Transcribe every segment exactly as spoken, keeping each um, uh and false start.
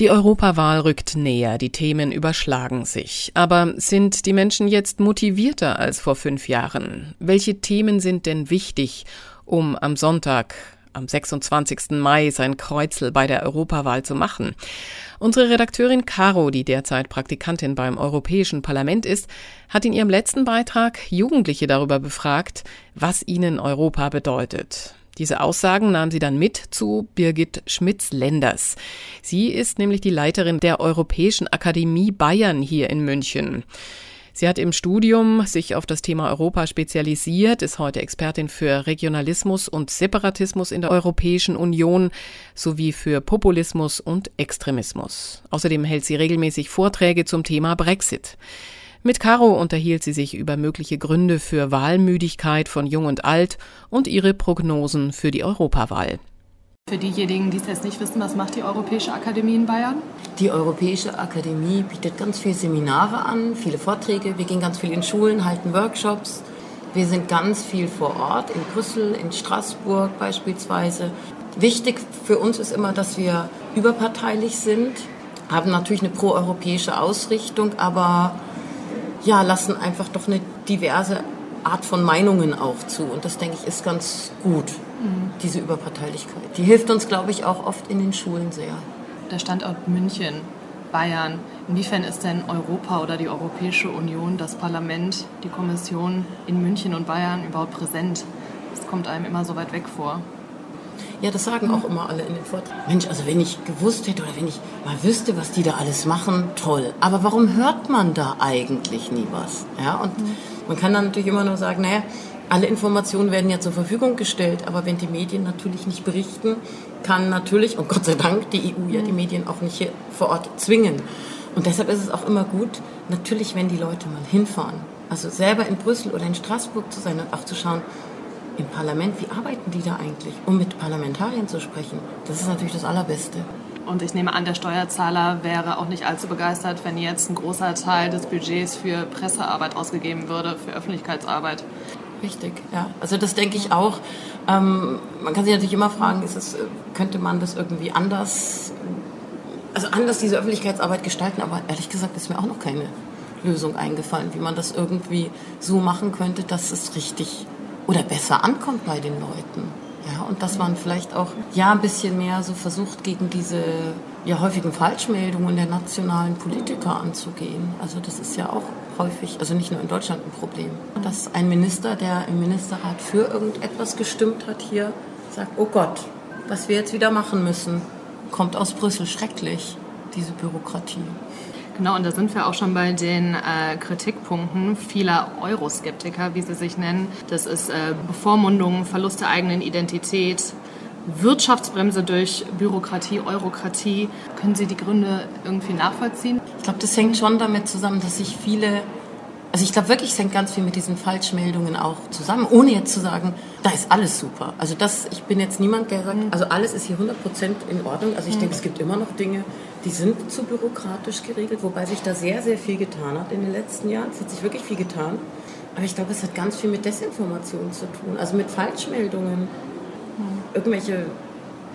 Die Europawahl rückt näher, die Themen überschlagen sich. Aber sind die Menschen jetzt motivierter als vor fünf Jahren? Welche Themen sind denn wichtig, um am Sonntag, am sechsundzwanzigsten Mai, sein Kreuzel bei der Europawahl zu machen? Unsere Redakteurin Caro, die derzeit Praktikantin beim Europäischen Parlament ist, hat in ihrem letzten Beitrag Jugendliche darüber befragt, was ihnen Europa bedeutet. Diese Aussagen nahm sie dann mit zu Birgit Schmitz-Lenders. Sie ist nämlich die Leiterin der Europäischen Akademie Bayern hier in München. Sie hat im Studium sich auf das Thema Europa spezialisiert, ist heute Expertin für Regionalismus und Separatismus in der Europäischen Union sowie für Populismus und Extremismus. Außerdem hält sie regelmäßig Vorträge zum Thema Brexit. Mit Caro unterhielt sie sich über mögliche Gründe für Wahlmüdigkeit von Jung und Alt und ihre Prognosen für die Europawahl. Für diejenigen, die es jetzt nicht wissen, was macht die Europäische Akademie in Bayern? Die Europäische Akademie bietet ganz viele Seminare an, viele Vorträge. Wir gehen ganz viel in Schulen, halten Workshops. Wir sind ganz viel vor Ort, in Brüssel, in Straßburg beispielsweise. Wichtig für uns ist immer, dass wir überparteilich sind, haben natürlich eine proeuropäische Ausrichtung, aber ja, lassen einfach doch eine diverse Art von Meinungen auch zu. Und das, denke ich, ist ganz gut, diese Überparteilichkeit. Die hilft uns, glaube ich, auch oft in den Schulen sehr. Der Standort München, Bayern, inwiefern ist denn Europa oder die Europäische Union, das Parlament, die Kommission in München und Bayern überhaupt präsent? Das kommt einem immer so weit weg vor. Ja, das sagen auch immer alle in den Vorträgen. Mensch, also wenn ich gewusst hätte oder wenn ich mal wüsste, was die da alles machen, toll. Aber warum hört man da eigentlich nie was? Ja, und mhm. man kann dann natürlich immer nur sagen, naja, alle Informationen werden ja zur Verfügung gestellt, aber wenn die Medien natürlich nicht berichten, kann natürlich, und Gott sei Dank, die E U ja mhm. die Medien auch nicht hier vor Ort zwingen. Und deshalb ist es auch immer gut, natürlich, wenn die Leute mal hinfahren, also selber in Brüssel oder in Straßburg zu sein und auch zu schauen, im Parlament, wie arbeiten die da eigentlich, um mit Parlamentariern zu sprechen? Das ist natürlich das Allerbeste. Und ich nehme an, der Steuerzahler wäre auch nicht allzu begeistert, wenn jetzt ein großer Teil des Budgets für Pressearbeit ausgegeben würde, für Öffentlichkeitsarbeit. Richtig, ja. Also das denke ich auch. Ähm, man kann sich natürlich immer fragen, ist es, könnte man das irgendwie anders, also anders diese Öffentlichkeitsarbeit gestalten? Aber ehrlich gesagt ist mir auch noch keine Lösung eingefallen, wie man das irgendwie so machen könnte, dass es richtig oder besser ankommt bei den Leuten. Ja, und dass man vielleicht auch ja, ein bisschen mehr so versucht, gegen diese ja, häufigen Falschmeldungen der nationalen Politiker anzugehen. Also das ist ja auch häufig, also nicht nur in Deutschland ein Problem, dass ein Minister, der im Ministerrat für irgendetwas gestimmt hat, hier sagt, oh Gott, was wir jetzt wieder machen müssen, kommt aus Brüssel. Schrecklich, diese Bürokratie. Genau, und da sind wir auch schon bei den äh, Kritikpunkten vieler Euroskeptiker, wie sie sich nennen. Das ist äh, Bevormundung, Verlust der eigenen Identität, Wirtschaftsbremse durch Bürokratie, Eurokratie. Können Sie die Gründe irgendwie nachvollziehen? Ich glaube, das hängt schon damit zusammen, dass sich viele, also ich glaube wirklich, es hängt ganz viel mit diesen Falschmeldungen auch zusammen, ohne jetzt zu sagen, da ist alles super. Also das, ich bin jetzt niemand, der sagt, also alles ist hier hundert Prozent in Ordnung. Also ich mhm. denke, es gibt immer noch Dinge, die sind zu bürokratisch geregelt, wobei sich da sehr, sehr viel getan hat in den letzten Jahren. Es hat sich wirklich viel getan. Aber ich glaube, es hat ganz viel mit Desinformation zu tun, also mit Falschmeldungen. Irgendwelche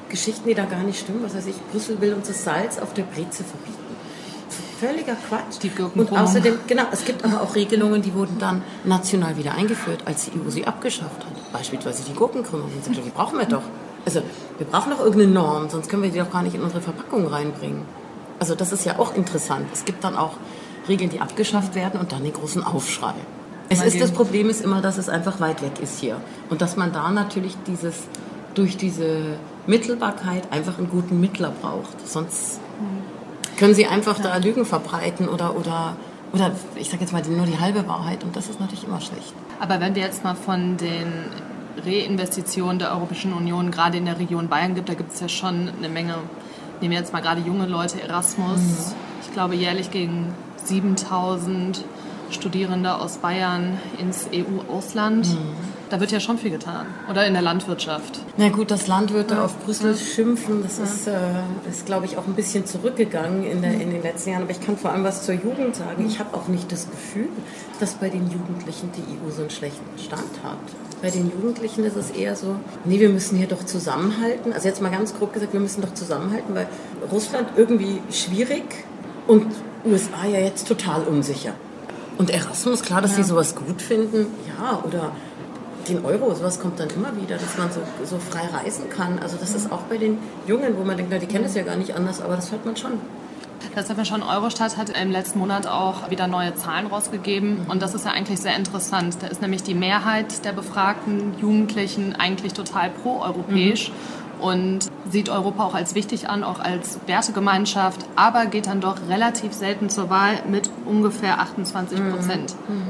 Geschichten, die da gar nicht stimmen. Was weiß ich, Brüssel will uns das Salz auf der Breze verbieten. Völliger Quatsch. Die Und außerdem, genau, es gibt aber auch Regelungen, die wurden dann national wieder eingeführt, als die E U sie abgeschafft hat. Beispielsweise die Gurkenkrümmung. Die brauchen wir doch. Also wir brauchen doch irgendeine Norm, sonst können wir die doch gar nicht in unsere Verpackung reinbringen. Also das ist ja auch interessant. Es gibt dann auch Regeln, die abgeschafft werden und dann den großen Aufschrei. Es ist, das Problem ist immer, dass es einfach weit weg ist hier. Und dass man da natürlich dieses, durch diese Mittelbarkeit einfach einen guten Mittler braucht. Sonst können sie einfach ja. da Lügen verbreiten oder, oder, oder ich sage jetzt mal nur die halbe Wahrheit. Und das ist natürlich immer schlecht. Aber wenn wir jetzt mal von den Reinvestitionen der Europäischen Union gerade in der Region Bayern gibt, da gibt es ja schon eine Menge. Nehmen wir jetzt mal gerade junge Leute, Erasmus. Mhm. Ich glaube, jährlich gegen siebentausend Studierende aus Bayern ins E U-Ausland. Mhm. Da wird ja schon viel getan. Oder in der Landwirtschaft. Na gut, dass Landwirte ja. auf Brüssel schimpfen, das ja. ist, äh, ist glaube ich, auch ein bisschen zurückgegangen in, der, in den letzten Jahren. Aber ich kann vor allem was zur Jugend sagen. Ich habe auch nicht das Gefühl, dass bei den Jugendlichen die E U so einen schlechten Stand hat. Bei den Jugendlichen ist es eher so, nee, wir müssen hier doch zusammenhalten. Also jetzt mal ganz grob gesagt, wir müssen doch zusammenhalten, weil Russland irgendwie schwierig und U S A ja jetzt total unsicher. Und Erasmus, klar, dass ja. die sowas gut finden, ja, oder den Euro, sowas kommt dann immer wieder, dass man so, so frei reisen kann. Also das ist auch bei den Jungen, wo man denkt, na, die kennen es ja gar nicht anders, aber das hört man schon. Das hat man schon. Eurostat hat im letzten Monat auch wieder neue Zahlen rausgegeben und das ist ja eigentlich sehr interessant. Da ist nämlich die Mehrheit der befragten Jugendlichen eigentlich total pro-europäisch mhm. und sieht Europa auch als wichtig an, auch als Wertegemeinschaft, aber geht dann doch relativ selten zur Wahl mit ungefähr achtundzwanzig Prozent. Mhm. Mhm.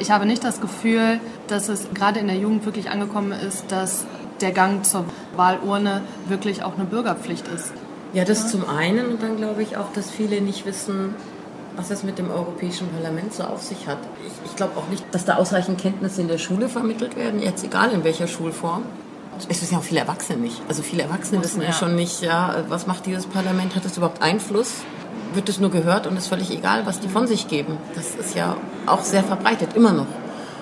Ich habe nicht das Gefühl, dass es gerade in der Jugend wirklich angekommen ist, dass der Gang zur Wahlurne wirklich auch eine Bürgerpflicht ist. Ja, das zum einen und dann glaube ich auch, dass viele nicht wissen, was das mit dem Europäischen Parlament so auf sich hat. Ich, ich glaube auch nicht, dass da ausreichend Kenntnisse in der Schule vermittelt werden, jetzt egal in welcher Schulform. Es wissen ja auch viele Erwachsene nicht. Also viele Erwachsene wissen ja schon nicht, ja, was macht dieses Parlament, hat es überhaupt Einfluss? Wird es nur gehört und ist völlig egal, was die von sich geben. Das ist ja auch sehr verbreitet, immer noch.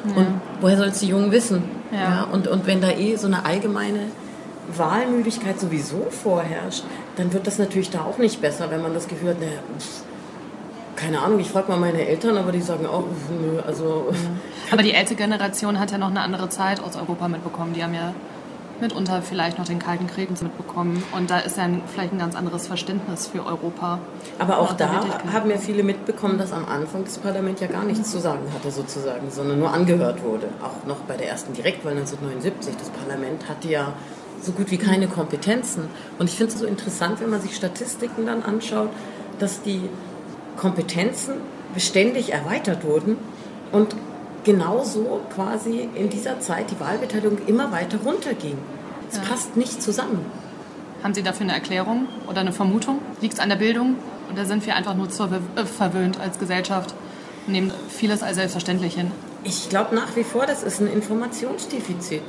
Ja. Und woher soll es die Jungen wissen? Ja. Ja, und, und wenn da eh so eine allgemeine Wahlmüdigkeit sowieso vorherrscht, dann wird das natürlich da auch nicht besser, wenn man das Gefühl hat, naja, keine Ahnung, ich frage mal meine Eltern, aber die sagen auch, nö, also... Ja. Aber die ältere Generation hat ja noch eine andere Zeit aus Europa mitbekommen, die haben ja mitunter vielleicht noch den Kalten Krieg mitbekommen und da ist ja ein, vielleicht ein ganz anderes Verständnis für Europa. Aber auch da haben ja viele mitbekommen, dass am Anfang das Parlament ja gar nichts zu sagen hatte sozusagen, sondern nur angehört wurde, auch noch bei der ersten Direktwahl neunzehnhundertneunundsiebzig. Das Parlament hatte ja so gut wie keine Kompetenzen. Und ich finde es so interessant, wenn man sich Statistiken dann anschaut, dass die Kompetenzen beständig erweitert wurden und genauso quasi in dieser Zeit die Wahlbeteiligung immer weiter runterging. Es ja. passt nicht zusammen. Haben Sie dafür eine Erklärung oder eine Vermutung? Liegt es an der Bildung? Oder sind wir einfach nur zu verwöhnt als Gesellschaft und nehmen vieles als selbstverständlich hin? Ich glaube nach wie vor, das ist ein Informationsdefizit.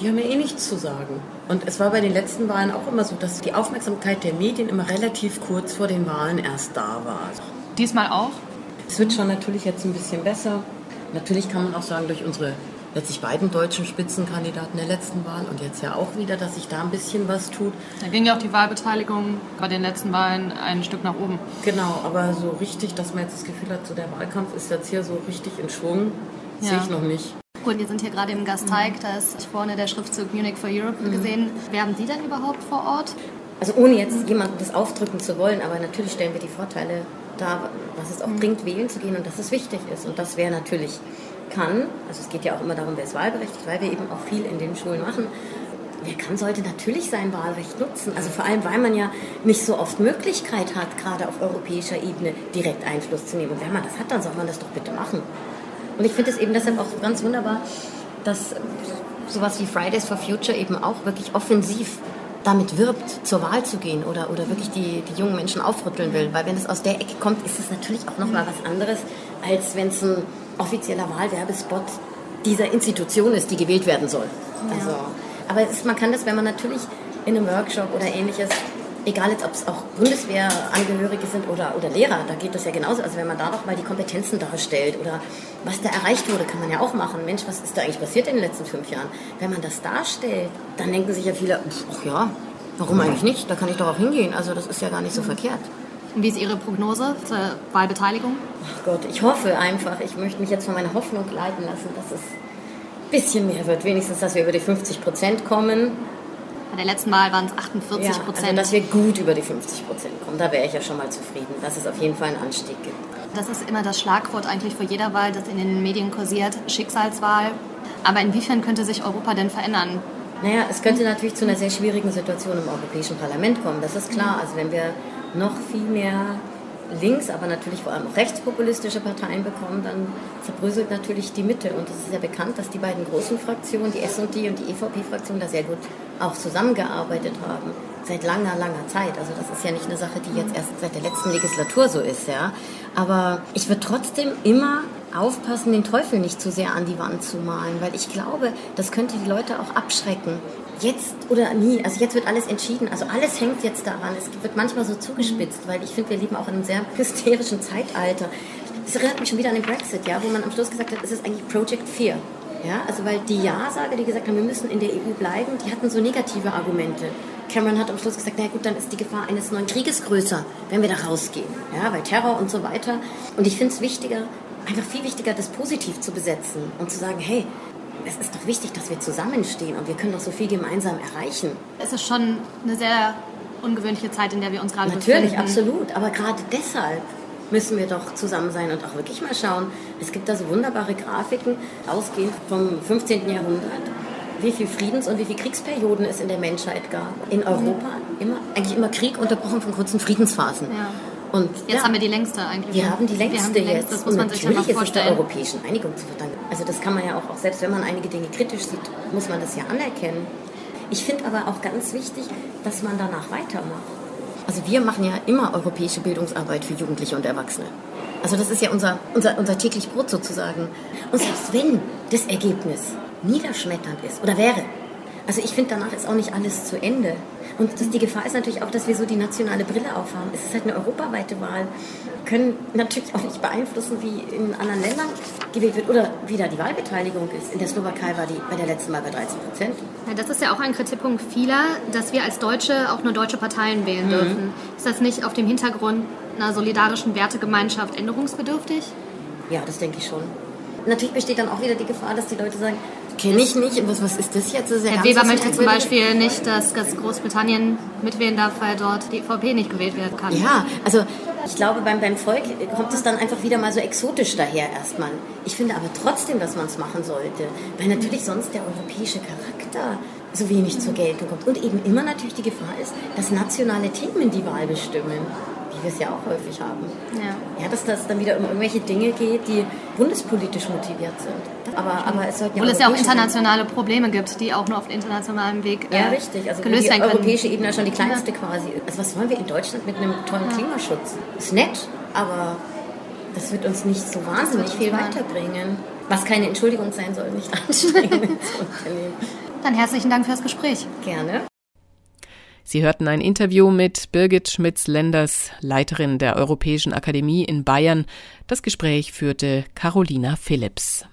Die haben ja eh nichts zu sagen. Und es war bei den letzten Wahlen auch immer so, dass die Aufmerksamkeit der Medien immer relativ kurz vor den Wahlen erst da war. Diesmal auch? Es wird schon natürlich jetzt ein bisschen besser. Natürlich kann man auch sagen, durch unsere letztlich beiden deutschen Spitzenkandidaten der letzten Wahl und jetzt ja auch wieder, dass sich da ein bisschen was tut. Da ging ja auch die Wahlbeteiligung bei den letzten Wahlen ein Stück nach oben. Genau, aber so richtig, dass man jetzt das Gefühl hat, so der Wahlkampf ist jetzt hier so richtig in Schwung, ja. sehe ich noch nicht. Gut, wir sind hier gerade im Gasteig, da ist vorne der Schriftzug Munich for Europe mhm. gesehen. Werben Sie denn überhaupt vor Ort? Also ohne jetzt jemandem das aufdrücken zu wollen, aber natürlich stellen wir die Vorteile dar, was es auch mhm. bringt, wählen zu gehen und dass es wichtig ist. Und das wäre natürlich kann, also es geht ja auch immer darum, wer ist wahlberechtigt, weil wir eben auch viel in den Schulen machen. Wer kann, sollte natürlich sein Wahlrecht nutzen. Also vor allem, weil man ja nicht so oft Möglichkeit hat, gerade auf europäischer Ebene direkt Einfluss zu nehmen. Und wenn man das hat, dann soll man das doch bitte machen. Und ich finde es eben deshalb auch ganz wunderbar, dass sowas wie Fridays for Future eben auch wirklich offensiv damit wirbt, zur Wahl zu gehen oder, oder wirklich die, die jungen Menschen aufrütteln will. Weil wenn es aus der Ecke kommt, ist es natürlich auch nochmal was anderes, als wenn es ein offizieller Wahlwerbespot dieser Institution ist, die gewählt werden soll. Ja. Also, aber es ist, man kann das, wenn man natürlich in einem Workshop oder Ähnliches, egal jetzt, ob es auch Bundeswehrangehörige sind oder, oder Lehrer, da geht das ja genauso. Also wenn man da noch mal die Kompetenzen darstellt oder was da erreicht wurde, kann man ja auch machen. Mensch, was ist da eigentlich passiert in den letzten fünf Jahren? Wenn man das darstellt, dann denken sich ja viele, ach ja, warum eigentlich nicht? Da kann ich doch auch hingehen. Also das ist ja gar nicht so mhm. verkehrt. Und wie ist Ihre Prognose zur Wahlbeteiligung? Ach Gott, ich hoffe einfach, ich möchte mich jetzt von meiner Hoffnung leiten lassen, dass es ein bisschen mehr wird. Wenigstens, dass wir über die fünfzig Prozent kommen. Bei der letzten Wahl waren es achtundvierzig Prozent. Ja, also dass wir gut über die fünfzig Prozent kommen, da wäre ich ja schon mal zufrieden, dass es auf jeden Fall einen Anstieg gibt. Das ist immer das Schlagwort eigentlich vor jeder Wahl, das in den Medien kursiert, Schicksalswahl. Aber inwiefern könnte sich Europa denn verändern? Naja, es könnte natürlich zu einer sehr schwierigen Situation im Europäischen Parlament kommen, das ist klar. Also wenn wir noch viel mehr links, aber natürlich vor allem auch rechtspopulistische Parteien bekommen, dann zerbröselt natürlich die Mitte. Und es ist ja bekannt, dass die beiden großen Fraktionen, die S und D und die E V P-Fraktion, da sehr gut auch zusammengearbeitet haben. Seit langer, langer Zeit. Also das ist ja nicht eine Sache, die jetzt erst seit der letzten Legislatur so ist. Ja. Aber ich würde trotzdem immer aufpassen, den Teufel nicht zu sehr an die Wand zu malen, weil ich glaube, das könnte die Leute auch abschrecken. Jetzt oder nie, also jetzt wird alles entschieden, also alles hängt jetzt daran, es wird manchmal so zugespitzt, weil ich finde, wir leben auch in einem sehr hysterischen Zeitalter. Das erinnert mich schon wieder an den Brexit, ja, wo man am Schluss gesagt hat, es ist eigentlich Project Fear. Ja, also weil die Ja-Sager, die gesagt haben, wir müssen in der E U bleiben, die hatten so negative Argumente. Cameron hat am Schluss gesagt, na gut, dann ist die Gefahr eines neuen Krieges größer, wenn wir da rausgehen, ja, weil Terror und so weiter. Und ich finde es wichtiger, einfach viel wichtiger, das positiv zu besetzen und zu sagen, hey, es ist doch wichtig, dass wir zusammenstehen und wir können doch so viel gemeinsam erreichen. Es ist schon eine sehr ungewöhnliche Zeit, in der wir uns gerade Natürlich, befinden. Natürlich, absolut, aber gerade deshalb müssen wir doch zusammen sein und auch wirklich mal schauen. Es gibt da so wunderbare Grafiken, ausgehend vom fünfzehnten Jahrhundert, wie viel Friedens- und wie viel Kriegsperioden es in der Menschheit gab. In Europa immer, eigentlich immer Krieg, unterbrochen von kurzen Friedensphasen. Ja. Und jetzt ja, haben wir die längste eigentlich. Wir haben die längste, die längste jetzt. Das muss man sich ja noch vorstellen. Natürlich ist es der europäischen Einigung zu verdanken. Also das kann man ja auch, auch, selbst wenn man einige Dinge kritisch sieht, muss man das ja anerkennen. Ich finde aber auch ganz wichtig, dass man danach weitermacht. Also wir machen ja immer europäische Bildungsarbeit für Jugendliche und Erwachsene. Also das ist ja unser, unser, unser täglich Brot sozusagen. Und selbst wenn das Ergebnis niederschmetternd ist oder wäre, also ich finde, danach ist auch nicht alles zu Ende. Und das, die Gefahr ist natürlich auch, dass wir so die nationale Brille aufhaben. Es ist halt eine europaweite Wahl. Wir können natürlich auch nicht beeinflussen, wie in anderen Ländern gewählt wird oder wie da die Wahlbeteiligung ist. In der Slowakei war die bei der letzten Wahl bei dreizehn Prozent. Ja, das ist ja auch ein Kritikpunkt vieler, dass wir als Deutsche auch nur deutsche Parteien wählen mhm. dürfen. Ist das nicht auf dem Hintergrund einer solidarischen Wertegemeinschaft änderungsbedürftig? Ja, das denke ich schon. Natürlich besteht dann auch wieder die Gefahr, dass die Leute sagen, kenne ich nicht, was, was ist das jetzt? Das ist ja Herr Weber möchte zum Beispiel nicht, dass Großbritannien mitwählen darf, weil dort die E V P nicht gewählt werden kann. Ja, also ich glaube, beim, beim Volk kommt es dann einfach wieder mal so exotisch daher erstmal. Ich finde aber trotzdem, dass man es machen sollte, weil natürlich sonst der europäische Charakter so wenig zur Geltung kommt. Und eben immer natürlich die Gefahr ist, dass nationale Themen die Wahl bestimmen, wie wir es ja auch häufig haben. Ja. Ja, dass das dann wieder um irgendwelche Dinge geht, die bundespolitisch motiviert sind. Aber, aber es sollten ja Obwohl es ja auch internationale sein. Probleme gibt, die auch nur auf dem internationalen Weg äh, ja, richtig. Also gelöst werden können. Die europäische Ebene ist schon die kleinste ja. quasi. Also was wollen wir in Deutschland mit einem tollen ja. Klimaschutz? Ist nett, aber das wird uns nicht so wahnsinnig viel weiterbringen. Was keine Entschuldigung sein soll, nicht anstrengend zu unternehmen. Dann herzlichen Dank fürs Gespräch. Gerne. Sie hörten ein Interview mit Birgit Schmitz-Lenders, Leiterin der Europäischen Akademie in Bayern. Das Gespräch führte Carolina Phillips.